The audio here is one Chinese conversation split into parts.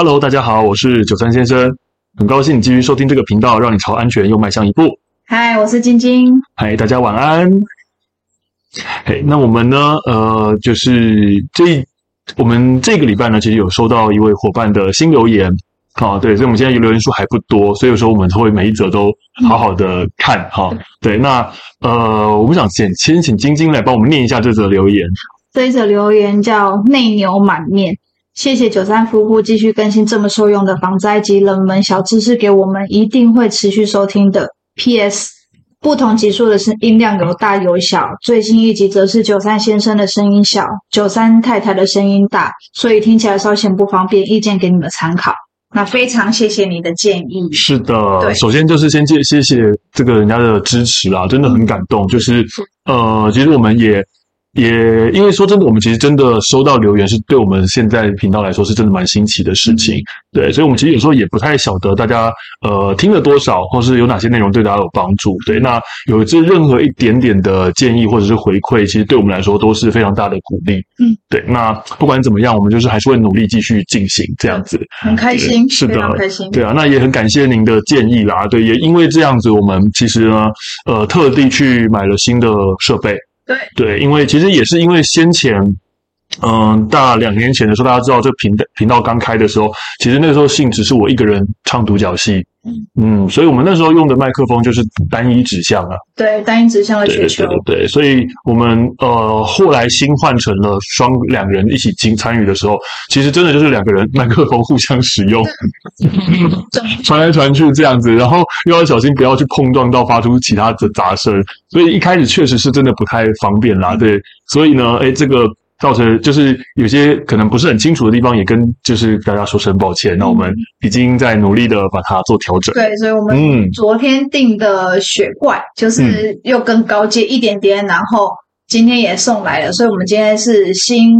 Hello， 大家好，我是九三先生，很高兴你继续收听这个频道，让你朝安全又迈向一步。嗨，我是晶晶。嗨，大家晚安。嘿，那我们呢，就是我们这个礼拜呢，其实有收到一位伙伴的新留言。好、对，所以我们现在留言数还不多，所以有时候我们会每一则都好好的看。好、对，那我们想先请晶晶来帮我们念一下这则留言。这一则留言叫内牛满面，谢谢九三夫妇继续更新这么受用的防灾及冷门小知识给我们，一定会持续收听的。P.S. 不同集数的音量有大有小，最新一集则是九三先生的声音小，九三太太的声音大，所以听起来稍显不方便，意见给你们参考。那非常谢谢你的建议。是的，首先就是先谢谢这个人家的支持啊，真的很感动。就是其实我们也因为说真的，我们其实真的收到留言，是对我们现在频道来说是真的蛮新奇的事情。对，所以我们其实有时候也不太晓得大家听了多少，或是有哪些内容对大家有帮助。对，那有这任何一点点的建议或者是回馈，其实对我们来说都是非常大的鼓励。对，那不管怎么样，我们就是还是会努力继续进行这样子。很开心，是的，非常开心。对啊，那也很感谢您的建议啦。对，也因为这样子，我们其实呢，特地去买了新的设备。对，因为其实也是因为先前，大2年前的时候，大家知道这频道刚开的时候，其实那时候性质是我一个人唱独角戏，所以我们那时候用的麦克风就是单一指向啊，对，单一指向的雪球，对，所以我们后来新换成了两个人一起参与的时候，其实真的就是2个人麦克风互相使用，传来传去这样子，然后又要小心不要去碰撞到发出其他的杂声，所以一开始确实是真的不太方便啦，对，所以呢，这个造成就是有些可能不是很清楚的地方，也跟就是大家说声抱歉。那我们已经在努力的把它做调整。对，所以我们昨天定的雪怪就是又更高阶一点点，然后今天也送来了，所以我们今天是新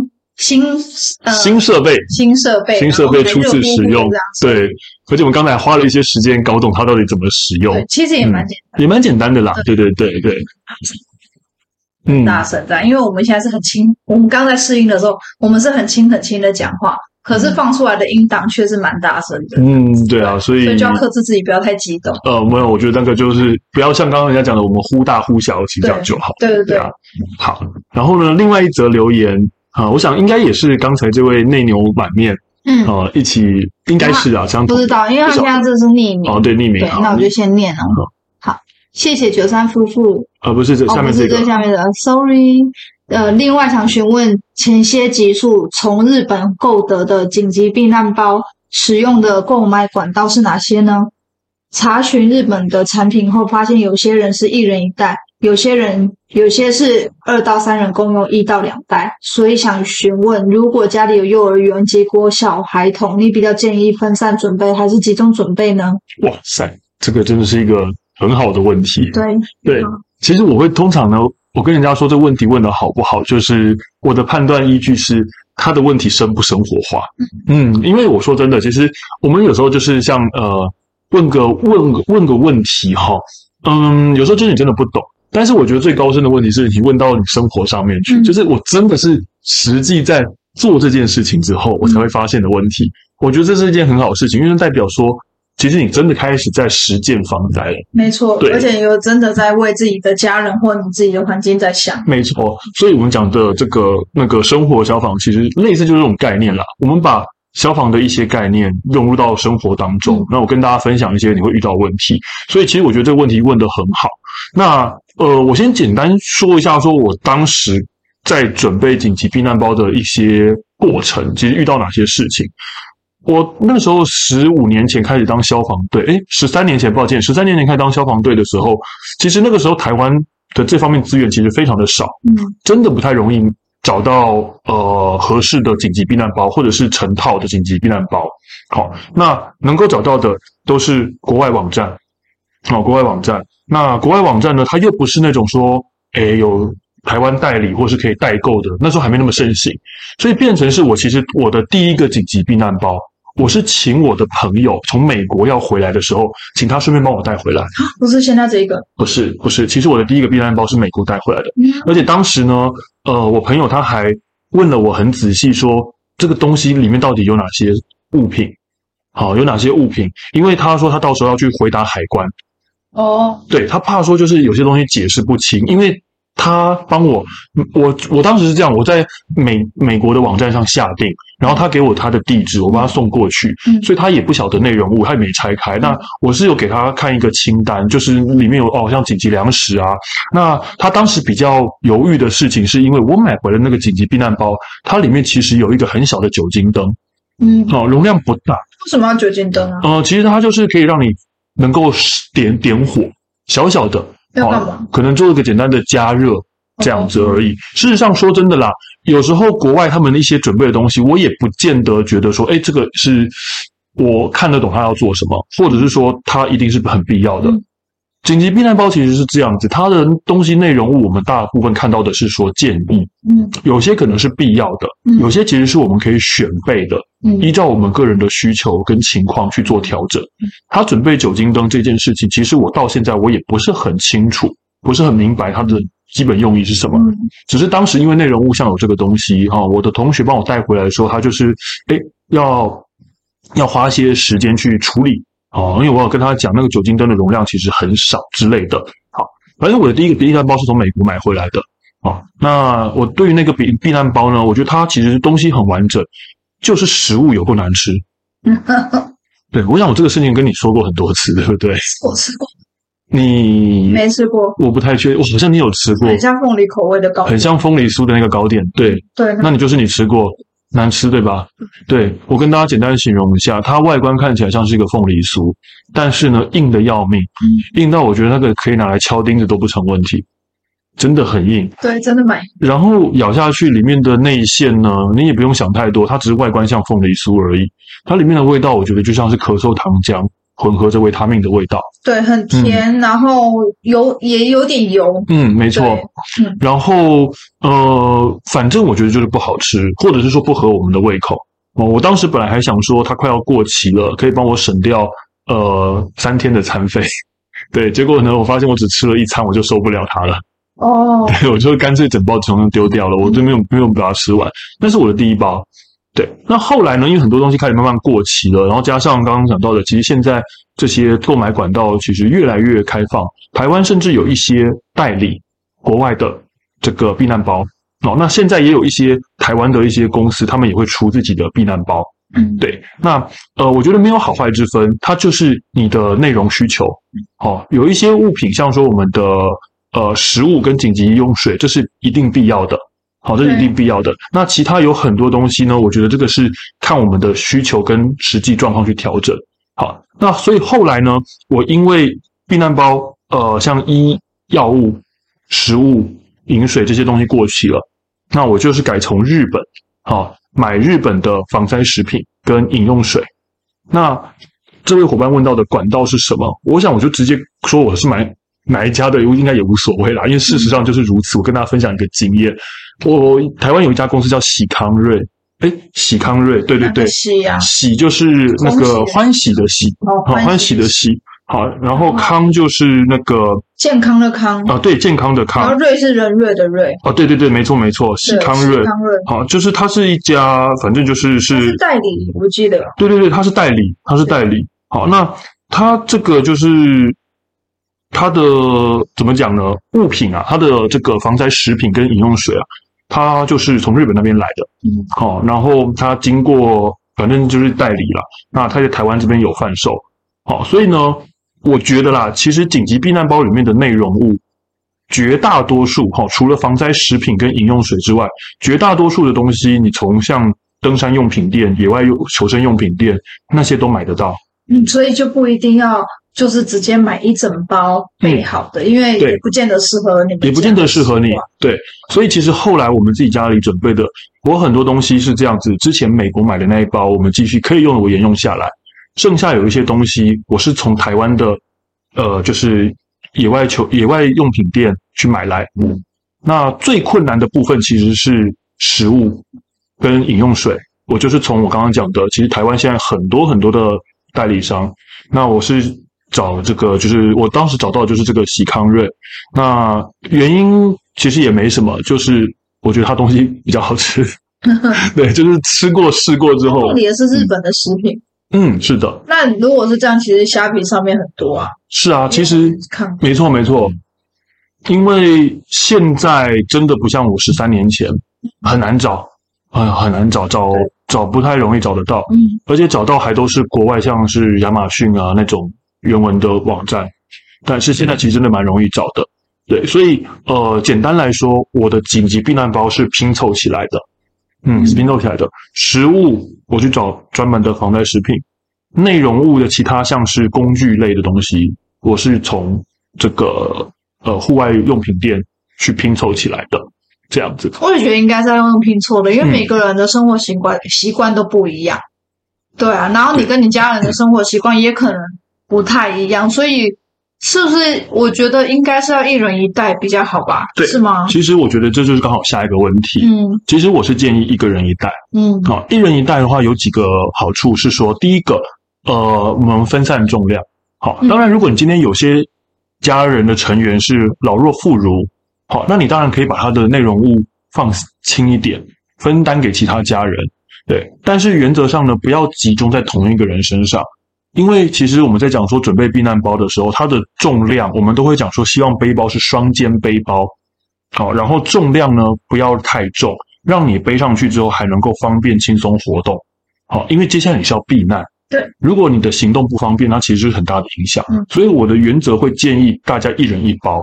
设备初次使用，对。而且我们刚才花了一些时间搞懂它到底怎么使用，其实也蛮简单，也蛮简单的啦。对。大声的，因为我们现在是很轻，我们刚在试音的时候，我们是很轻的讲话，可是放出来的音档却是蛮大声的。对啊，所以就要克制自己，不要太激动。没有，我觉得那个就是不要像刚刚人家讲的，我们忽大忽小，其实这样就好。对啊。好，然后呢，另外一则留言啊，我想应该也是刚才这位内牛满面。一起应该是啊，不知道，因为他现在这是匿名。哦，对，匿名。对，那我就先念了。谢谢九三夫妇。不是这下面这个。不是这下面的 ，sorry。另外想询问前些集数从日本购得的紧急避难包使用的购买管道是哪些呢？查询日本的产品后，发现有些人是1人1袋，有些是2到3人共用1到2袋，所以想询问，如果家里有幼儿园及国小孩童，你比较建议分散准备还是集中准备呢？哇塞，这个真的是一个很好的问题。对，其实我会通常呢，我跟人家说这问题问得好不好，就是我的判断依据是他的问题生不生活化。因为我说真的，其实我们有时候就是像问个问题齁，有时候就是你真的不懂，但是我觉得最高深的问题是你问到你生活上面去，就是我真的是实际在做这件事情之后我才会发现的问题。我觉得这是一件很好的事情，因为代表说其实你真的开始在实践防灾了，没错，而且有真的在为自己的家人或你自己的环境在想，没错。所以我们讲的这个那个生活消防，其实类似就是这种概念啦。我们把消防的一些概念融入到生活当中，那我跟大家分享一些你会遇到问题。所以其实我觉得这个问题问得很好。那我先简单说一下，说我当时在准备紧急避难包的一些过程，其实遇到哪些事情。我那时候15年前开始当消防队，13年前开始当消防队的时候，其实那个时候台湾的这方面资源其实非常的少，真的不太容易找到合适的紧急避难包，或者是成套的紧急避难包。好，那能够找到的都是国外网站。那国外网站呢，它又不是那种说有台湾代理或是可以代购的，那时候还没那么盛行，所以变成是我的第一个紧急避难包，我是请我的朋友从美国要回来的时候，请他顺便帮我带回来。不是现在这一个？不是，其实我的第一个避难包是美国带回来的，而且当时呢，我朋友他还问了我很仔细，说这个东西里面到底有哪些物品，好，有哪些物品？因为他说他到时候要去回答海关。哦，对，他怕说就是有些东西解释不清，因为他帮我当时是这样，我在美国的网站上下定，然后他给我他的地址，我帮他送过去，所以他也不晓得内容物，他也没拆开。那我是有给他看一个清单，就是里面有像紧急粮食啊。那他当时比较犹豫的事情，是因为我买回了那个紧急避难包，它里面其实有一个很小的酒精灯。容量不大。为什么要酒精灯啊？其实它就是可以让你能够点火，小小的，要干嘛？可能做一个简单的加热这样子而已。事实上，说真的啦，有时候国外他们一些准备的东西，我也不见得觉得说，这个是我看得懂他要做什么，或者是说它一定是很必要的。紧急避难包其实是这样子，它的东西内容物我们大部分看到的是说建议，有些可能是必要的，有些其实是我们可以选备的，依照我们个人的需求跟情况去做调整。他准备酒精灯这件事情，其实我到现在我也不是很清楚，不是很明白它的基本用意是什么，只是当时因为内容物上有这个东西，我的同学帮我带回来的时候，他就是要花些时间去处理。因为我有跟他讲那个酒精灯的容量其实很少之类的。好，反正我的第一个避难包是从美国买回来的。那我对于那个避难包呢，我觉得它其实东西很完整，就是食物有够难吃。对，我想我这个事情跟你说过很多次，对不对？我吃过。你没吃过？我不太确定，我好像你有吃过。很像凤梨口味的糕点，很像凤梨酥的那个糕点。对对，那你就是你吃过。难吃对吧？对，我跟大家简单形容一下，它外观看起来像是一个凤梨酥，但是呢硬的要命，硬到我觉得那个可以拿来敲钉子都不成问题，真的很硬。对，真的蛮硬。然后咬下去里面的内馅呢，你也不用想太多，它只是外观像凤梨酥而已，它里面的味道我觉得就像是咳嗽糖浆混合着维他命的味道。对，很甜，然后也有点油。没错。然后反正我觉得就是不好吃，或者是说不合我们的胃口。我当时本来还想说它快要过期了，可以帮我省掉3天的餐费。对，结果呢我发现我只吃了一餐我就受不了它了。对，我就干脆整包全丢掉了，我就没有把它吃完。那是我的第一包。对，那后来呢？因为很多东西开始慢慢过期了，然后加上刚刚讲到的，其实现在这些购买管道其实越来越开放，台湾甚至有一些代理国外的这个避难包。那现在也有一些台湾的一些公司，他们也会出自己的避难包。对，那我觉得没有好坏之分，它就是你的内容需求。有一些物品，像说我们的食物跟紧急用水，这是一定必要的。好，这是一定必要的。那其他有很多东西呢，我觉得这个是看我们的需求跟实际状况去调整。好，那所以后来呢，我因为避难包像医药物、食物、饮水这些东西过期了，那我就是改从日本买日本的防灾食品跟饮用水。那这位伙伴问到的管道是什么？我想我就直接说我是买哪一家的应该也无所谓啦，因为事实上就是如此。我跟大家分享一个经验，台湾有一家公司叫喜康瑞，喜康瑞，对对对，喜啊，喜就是那个欢喜的喜，欢喜的喜，好，然后康就是那个健康的康啊，对，健康的康，然后瑞是人瑞的瑞，哦，对对对，没错没错，喜康瑞，好，就是它是一家，反正就是代理，我记得，对对对，它是代理，它是代理，好，那它这个就是。它的怎么讲呢？物品啊，它的这个防灾食品跟饮用水啊，它就是从日本那边来的。然后它经过反正就是代理啦，那它在台湾这边有贩售。所以呢，我觉得啦，其实紧急避难包里面的内容物，绝大多数除了防灾食品跟饮用水之外，绝大多数的东西，你从像登山用品店、野外求生用品店那些都买得到。所以就不一定要。就是直接买一整包备好的，因为也不见得适合你们，也不见得适合你。对，所以其实后来我们自己家里准备的，我很多东西是这样子。之前美国买的那一包，我们继续可以用的，我沿用下来。剩下有一些东西，我是从台湾的就是野外用品店去买来。那最困难的部分其实是食物跟饮用水。我就是从我刚刚讲的，其实台湾现在很多很多的代理商，那我是。找这个就是我当时找到就是这个喜康瑞，那原因其实也没什么，就是我觉得它东西比较好吃。对，就是吃过试过之后，也是日本的食品。嗯，是的。那如果是这样，其实虾皮上面很多啊。是啊，其实没错没错，因为现在真的不像我13年前很难找，很难找不太容易找得到，而且找到还都是国外，像是亚马逊啊那种原文的网站，但是现在其实真的蛮容易找的。对，所以简单来说，我的紧急避难包是拼凑起来的。嗯，是拼凑起来的。食物我去找专门的防灾食品，内容物的其他像是工具类的东西，我是从这个户外用品店去拼凑起来的。这样子，我也觉得应该是要用拼凑的，因为每个人的生活习惯都不一样。对啊，然后你跟你家人的生活习惯也可能不太一样，所以是不是我觉得应该是要一人一袋比较好吧？对，是吗？其实我觉得这就是刚好下一个问题。其实我是建议一个人一袋。一人一袋的话有几个好处是说，第一个，我们分散重量。好，当然如果你今天有些家人的成员是老弱妇孺，好，那你当然可以把它的内容物放轻一点，分担给其他家人。对，但是原则上呢，不要集中在同一个人身上。因为其实我们在讲说准备避难包的时候，它的重量我们都会讲说希望背包是双肩背包。好，然后重量呢不要太重，让你背上去之后还能够方便轻松活动。好，因为接下来你是要避难。对。如果你的行动不方便，那其实是很大的影响。所以我的原则会建议大家一人一包。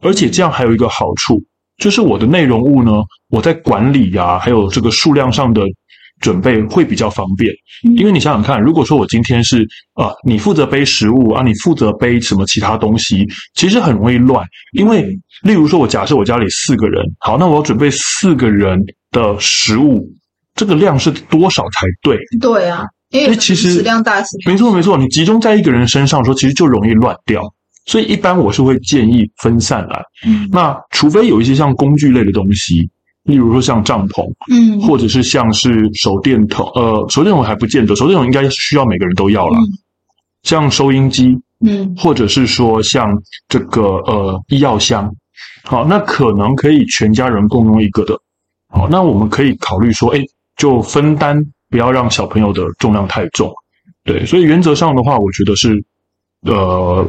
而且这样还有一个好处，就是我的内容物呢，我在管理啊，还有这个数量上的准备会比较方便。因为你想想看，如果说我今天是你负责背食物啊，你负责背什么其他东西，其实很容易乱。因为例如说我假设我家里四个人，好，那我要准备四个人的食物，这个量是多少才对？对啊，因为其实食量大小。没错没错，你集中在一个人身上说，其实就容易乱掉。所以一般我是会建议分散来。那除非有一些像工具类的东西，例如说像帐篷，或者是像是手电筒，手电筒还不见得，手电筒应该需要每个人都要啦。像收音机，或者是说像这个医药箱，好，那可能可以全家人共用一个的。好，那我们可以考虑说，就分担，不要让小朋友的重量太重。对，所以原则上的话，我觉得是。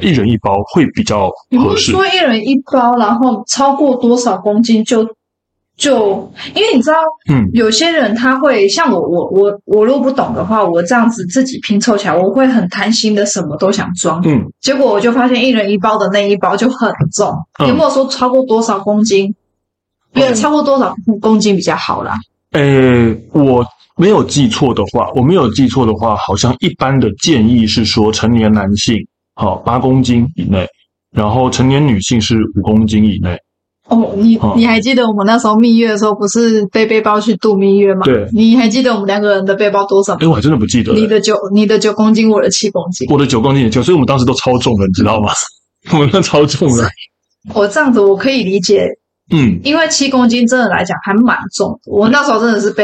一人一包会比较合适。你不是说一人一包，然后超过多少公斤就因为你知道，有些人他会像我如果不懂的话，我这样子自己拼凑起来，我会很贪心的，什么都想装。结果我就发现一人一包的那一包就很重。有没有说超过多少公斤？因为超过多少公斤比较好啦。我没有记错的话，好像一般的建议是说成年男性。好，8公斤以内，然后成年女性是5公斤以内。你还记得我们那时候蜜月的时候，不是背包去度蜜月吗？对，你还记得我们两个人的背包多少吗？我还真的不记得。你的9公斤，我的7公斤，我的9公斤也9，所以我们当时都超重了，你知道吗？我们超重了。我这样子我可以理解，因为7公斤真的来讲还蛮重的。我那时候真的是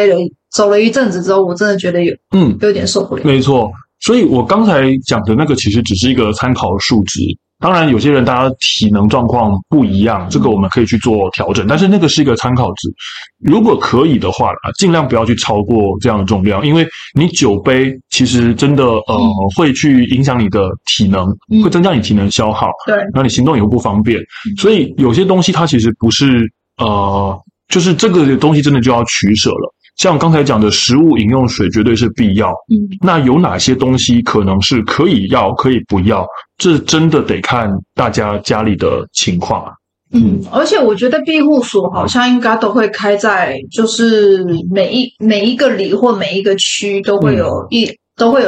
走了一阵子之后，我真的觉得有点受不了。没错。所以我刚才讲的那个其实只是一个参考数值，当然有些人大家体能状况不一样，这个我们可以去做调整，但是那个是一个参考值。如果可以的话，尽量不要去超过这样的重量，因为你久背其实真的会去影响你的体能，会增加你体能消耗，对，那你行动也会不方便。所以有些东西它其实不是就是这个东西真的就要取舍了。像刚才讲的食物、饮用水绝对是必要。那有哪些东西可能是可以要、可以不要？这真的得看大家家里的情况啊。而且我觉得庇护所好像应该都会开在，就是每一个里或每一个区都会有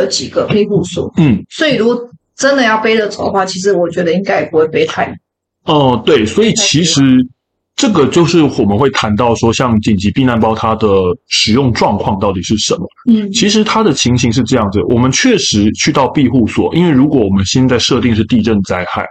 几个庇护所。所以如果真的要背着走的话，其实我觉得应该也不会背太。对，所以其实。这个就是我们会谈到说，像紧急避难包它的使用状况到底是什么。其实它的情形是这样子，我们确实去到庇护所，因为如果我们现在设定是地震灾害，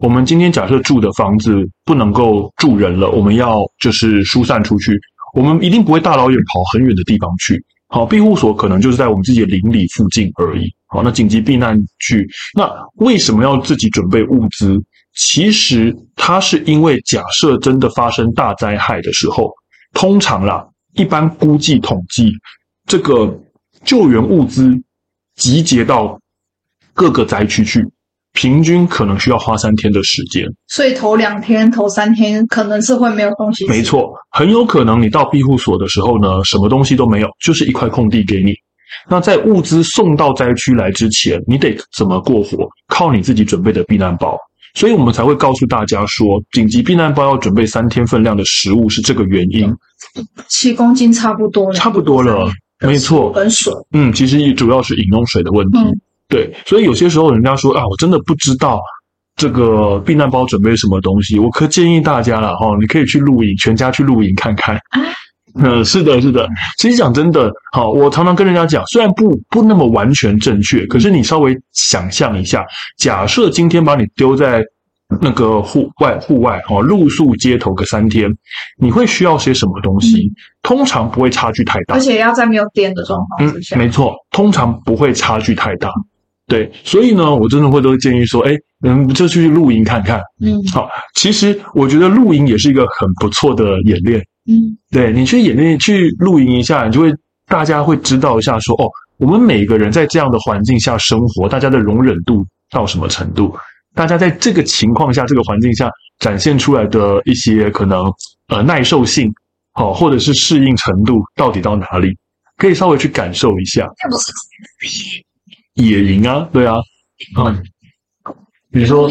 我们今天假设住的房子不能够住人了，我们要就是疏散出去，我们一定不会大老远跑很远的地方去。好，庇护所可能就是在我们自己的邻里附近而已。好，那紧急避难区，那为什么要自己准备物资？其实它是因为假设真的发生大灾害的时候，通常啦，一般估计统计这个救援物资集结到各个宅区去，平均可能需要花3天的时间。所以头2天、头3天可能是会没有东西。没错，很有可能你到庇护所的时候呢，什么东西都没有，就是一块空地给你。那在物资送到灾区来之前，你得怎么过活？靠你自己准备的避难包。所以我们才会告诉大家说，紧急避难包要准备3天分量的食物，是这个原因。7公斤差不多了，差不多了，没错。跟水，其实主要是饮用水的问题。对，所以有些时候人家说啊，我真的不知道这个避难包准备什么东西，我可建议大家啦，你可以去露营，全家去露营看看。是的，是的。其实讲真的，我常常跟人家讲，虽然不那么完全正确，可是你稍微想象一下，假设今天把你丢在那个户外露宿街头个3天，你会需要些什么东西？通常不会差距太大，而且要在没有电的状况之下。没错，通常不会差距太大。对，所以呢，我真的都建议说，就去露营看看。其实我觉得露营也是一个很不错的演练。对，你去演练去露营一下，你就会大家会知道一下说，我们每个人在这样的环境下生活，大家的容忍度到什么程度？大家在这个情况下、这个环境下展现出来的一些可能耐受性，或者是适应程度到底到哪里？可以稍微去感受一下。野营啊，对啊，你说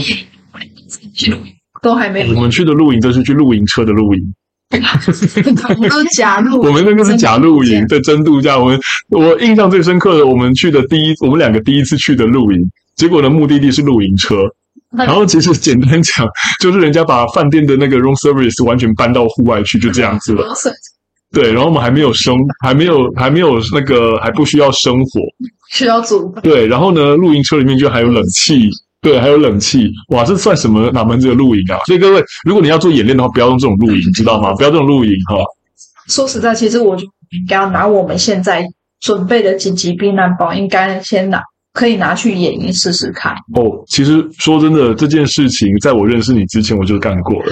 都还没，我们去的露营就是去露营车的露营，我们都假露，我们那个是假露营，在真度假。我印象最深刻的，我们去的我们2个第一次去的露营，结果呢目的地是露营车。然后其实简单讲，就是人家把饭店的那个 room service 完全搬到户外去，就这样子了。对，然后我们还不需要生火，需要煮。对，然后呢，露营车里面就还有冷气，对，还有冷气，哇，这算什么哪门子的露营啊！所以各位，如果你要做演练的话，不要用这种露营，知道吗？不要这种露营哈。说实在，其实我就应该要拿我们现在准备的紧急避难包，应该先可以拿去演练试试看。其实说真的，这件事情在我认识你之前，我就干过了。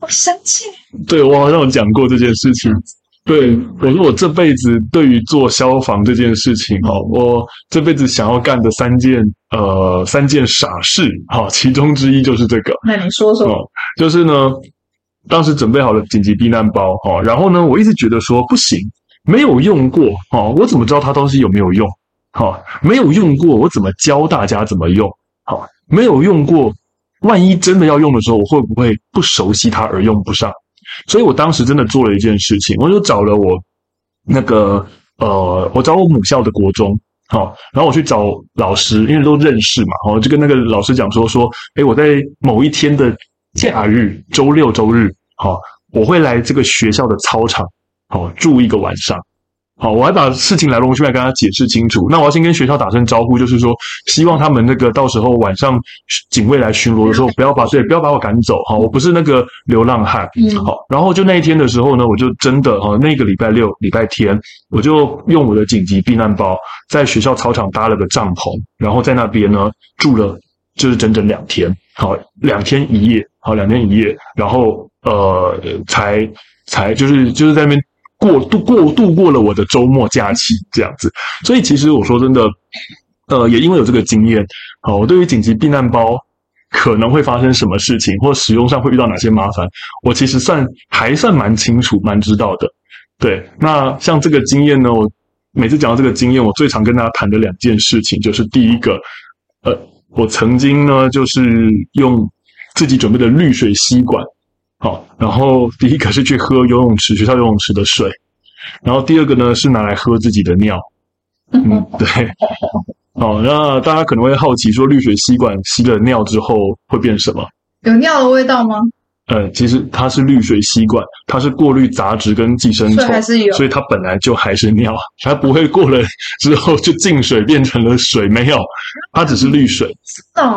我生气。对，我好像有讲过这件事情。对，我说我这辈子对于做消防这件事情，我这辈子想要干的三件傻事，其中之一就是这个。那你说说。就是呢，当时准备好了紧急避难包，然后呢，我一直觉得说不行，没有用过，我怎么知道它东西有没有用？没有用过，我怎么教大家怎么用？没有用过。万一真的要用的时候，我会不会不熟悉它而用不上？所以我当时真的做了一件事情，我就找了我母校的国中，然后我去找老师，因为都认识嘛，就跟那个老师讲说，我在某一天的假日，周6、周日，我会来这个学校的操场，住一个晚上。我还把事情来龙去脉跟他解释清楚。那我要先跟学校打声招呼，就是说，希望他们那个到时候晚上警卫来巡逻的时候，不要把我赶走，我不是那个流浪汉。然后就那一天的时候呢，我就真的那个礼拜6、礼拜天，我就用我的紧急避难包在学校操场搭了个帐篷，然后在那边呢住了就是整整2天，2天1夜，然后才就是在那边。度过了我的周末假期这样子。所以其实我说真的，也因为有这个经验，我对于紧急避难包可能会发生什么事情，或使用上会遇到哪些麻烦，我其实还算蛮清楚蛮知道的。对，那像这个经验呢，我每次讲到这个经验，我最常跟大家谈的2件事情，就是第一个，我曾经呢就是用自己准备的滤水吸管，然后第一个是去喝学校游泳池的水，然后第二个呢是拿来喝自己的尿。对。那大家可能会好奇说，滤水吸管吸了尿之后会变什么？有尿的味道吗？其实它是滤水吸管，它是过滤杂质跟寄生虫，所以它本来就还是尿，它不会过了之后就进水变成了水，没有，它只是滤水，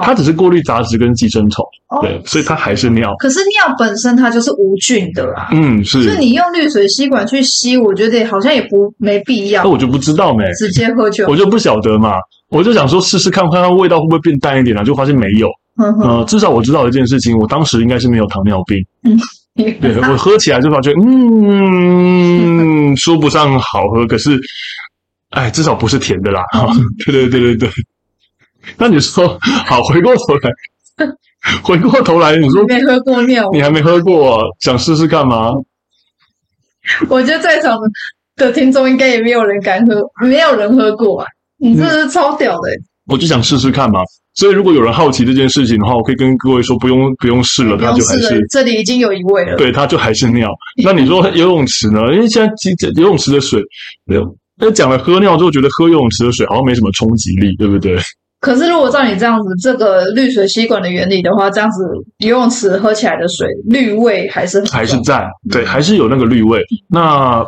它只是过滤杂质跟寄生虫，对，所以它还是尿。可是尿本身它就是无菌的啦，是。所以你用滤水吸管去吸，我觉得好像也没必要。那我就不知道没，直接喝酒，我就不晓得嘛，我就想说试试看它味道会不会变淡一点啊，就发现没有。至少我知道一件事情，我当时应该是没有糖尿病。对，我喝起来就发觉，说不上好喝，可是哎，至少不是甜的啦。对。那你说好，回过头来，你说没喝过料，你还没喝过，想试试看吗？我觉得在场的听众应该也没有人敢喝，没有人喝过啊！你这是超屌的、欸。我就想试试看嘛。所以如果有人好奇这件事情的话，我可以跟各位说，不用试了，他就还是这里已经有一位了。对，他就还是尿。那你说游泳池呢？因为现在游泳池的水没有。那讲了喝尿之后，觉得喝游泳池的水好像没什么冲击力，对不对？可是如果照你这样子这个滤水吸管的原理的话，这样子游泳池喝起来的水滤味还是在，对，还是有那个滤味。那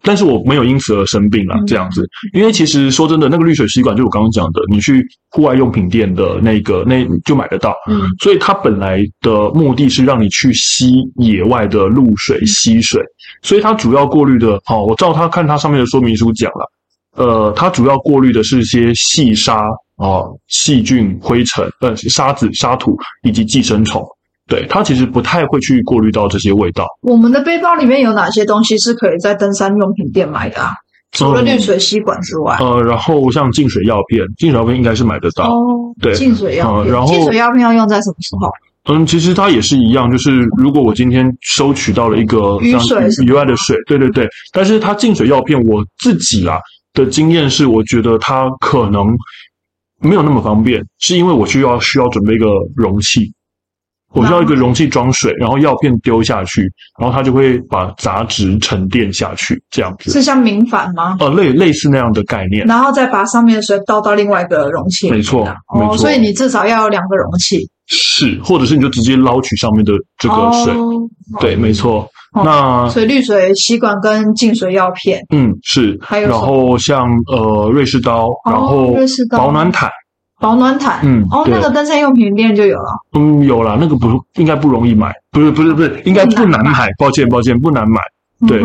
但是我没有因此而生病啦，这样子。因为其实说真的，那个滤水吸管就我刚刚讲的，你去户外用品店的那就买得到。所以它本来的目的是让你去吸野外的露水、溪水，所以它主要过滤的，好、哦，我照它看它上面的说明书讲啦，它主要过滤的是一些细沙。细菌、灰尘、沙子、沙土以及寄生虫，对，它其实不太会去过滤到这些味道。我们的背包里面有哪些东西是可以在登山用品店买的啊？除了滤水吸管之外，然后像净水药片应该是买得到。哦，对，净水药片，然后净水药片要用在什么时候？其实它也是一样，就是如果我今天收取到了一个雨外的水，对，但是它净水药片，我自己啦的经验是，我觉得它可能。没有那么方便，是因为我需要准备一个容器，我需要一个容器装水，然后药片丢下去，然后它就会把杂质沉淀下去，这样子。是像明矾吗？类似那样的概念。然后再把上面的水倒到另外一个容器里面。没错。所以你至少要有2个容器。是，或者是你就直接捞取上面的这个水。哦、对，没错。那所以滤水吸管跟净水药片，是，还有然后像瑞士刀，然后保暖毯，那个登山用品店就有了，有啦，那个不应该不容易买，不是，应该不难买，抱歉，不难买，对，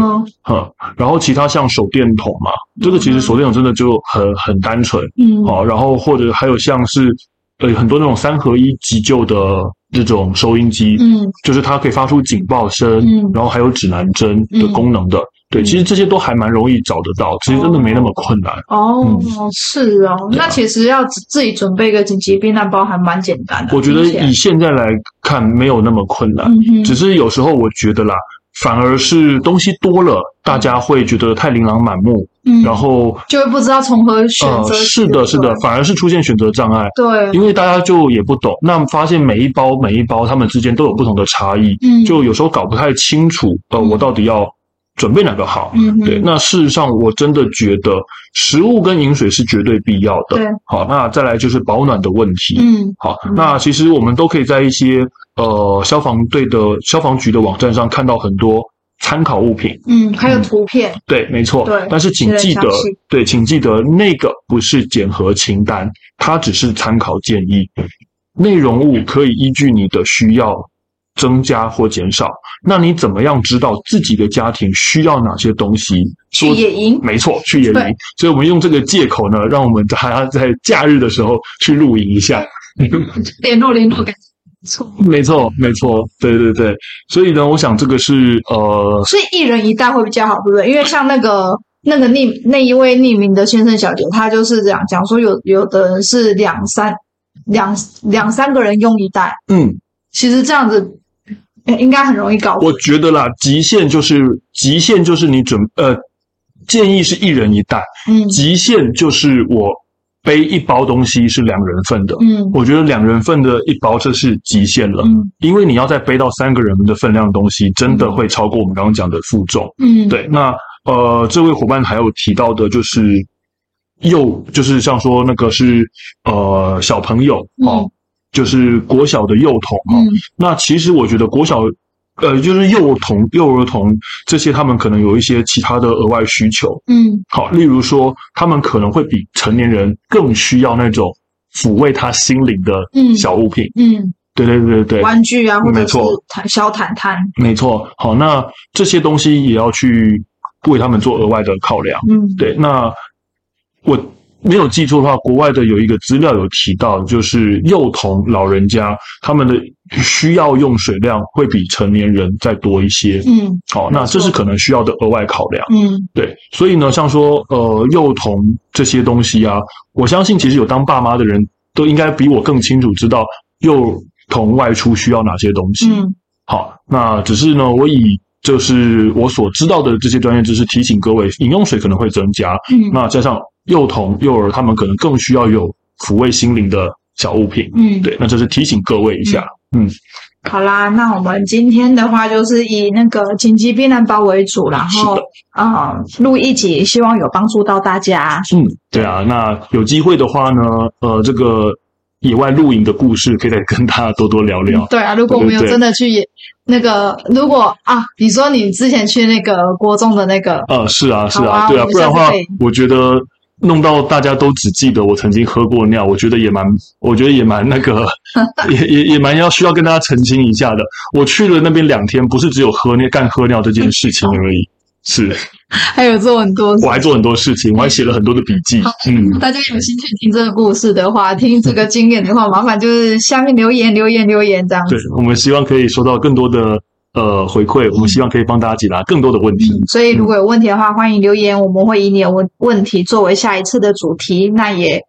然后其他像手电筒嘛，这个其实手电筒真的就很单纯，然后或者还有像是。很多那种3合1急救的这种收音机，就是它可以发出警报声，然后还有指南针的功能的，对，其实这些都还蛮容易找得到，其实真的没那么困难。是哦，那其实要自己准备一个紧急避难包还蛮简单的。我觉得以现在来看没有那么困难，只是有时候我觉得啦，反而是东西多了，大家会觉得太琳琅满目。然后就会不知道从何选择。是的，反而是出现选择障碍。对，因为大家就也不懂，那发现每一包他们之间都有不同的差异，就有时候搞不太清楚。我到底要准备哪个好？对，那事实上我真的觉得食物跟饮水是绝对必要的。对，好，那再来就是保暖的问题。好，那其实我们都可以在一些消防局的网站上看到很多。参考物品，还有图片，对，没错，对。但是请记得，那个不是检核清单，它只是参考建议。内容物可以依据你的需要增加或减少。那你怎么样知道自己的家庭需要哪些东西？去野营，没错，去野营。所以我们用这个借口呢，让我们大家在假日的时候去露营一下，联络感觉。没错，对，所以呢，我想这个是所以一人一袋会比较好，对不对？因为像那个那一位匿名的先生小姐，她就是这样讲说有的人是两三个人用一袋，其实这样子应该很容易搞。我觉得啦，极限就是你建议是一人一袋，极限就是我。背一包东西是2人份的，我觉得2人份的一包这是极限了，因为你要再背到3个人的分量的东西，真的会超过我们刚刚讲的负重，对。那这位伙伴还有提到的就是就是像说那个是小朋友就是国小的幼童那其实我觉得国小。就是幼儿童这些，他们可能有一些其他的额外需求。好，例如说，他们可能会比成年人更需要那种抚慰他心灵的小物品。对，玩具啊，或者是小毯毯。没错，好，那这些东西也要去为他们做额外的考量。对，那我没有记错的话，国外的有一个资料有提到，就是幼童、老人家他们的需要用水量会比成年人再多一些。嗯，好，那这是可能需要的额外考量。嗯，对，所以呢，像说幼童这些东西啊，我相信其实有当爸妈的人都应该比我更清楚知道幼童外出需要哪些东西。嗯，好，那只是呢，我以就是我所知道的这些专业知识提醒各位，饮用水可能会增加。嗯，那加上幼童、幼儿他们可能更需要有抚慰心灵的小物品。嗯，对，那这是提醒各位一下。嗯，好啦，那我们今天的话就是以那个紧急避难包为主，然后录一集，希望有帮助到大家。嗯，对啊，那有机会的话呢，这个野外露营的故事可以再跟大家多多聊聊。嗯，对啊，如果我们有真的去野那个，如果啊，你说你之前去那个国中的那个，是啊是啊，对啊，不然的话，我觉得弄到大家都只记得我曾经喝过尿，我觉得也蛮那个，也蛮需要跟大家澄清一下的。我去了那边2天，不是只有喝尿这件事情而已，是还有做很多事，我还做很多事情，我还写了很多的笔记。嗯，大家有兴趣听这个故事的话，听这个经验的话，麻烦就是下面留言这样子。对，我们希望可以收到更多的回馈，我们希望可以帮大家解答更多的问题。嗯，所以如果有问题的话，欢迎留言，我们会以你的问题作为下一次的主题。那也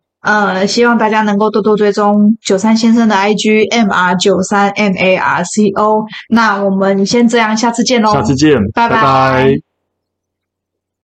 希望大家能够多多追踪93先生的 IG MR93MARCO。那我们先这样，下次见咯。下次见，拜拜。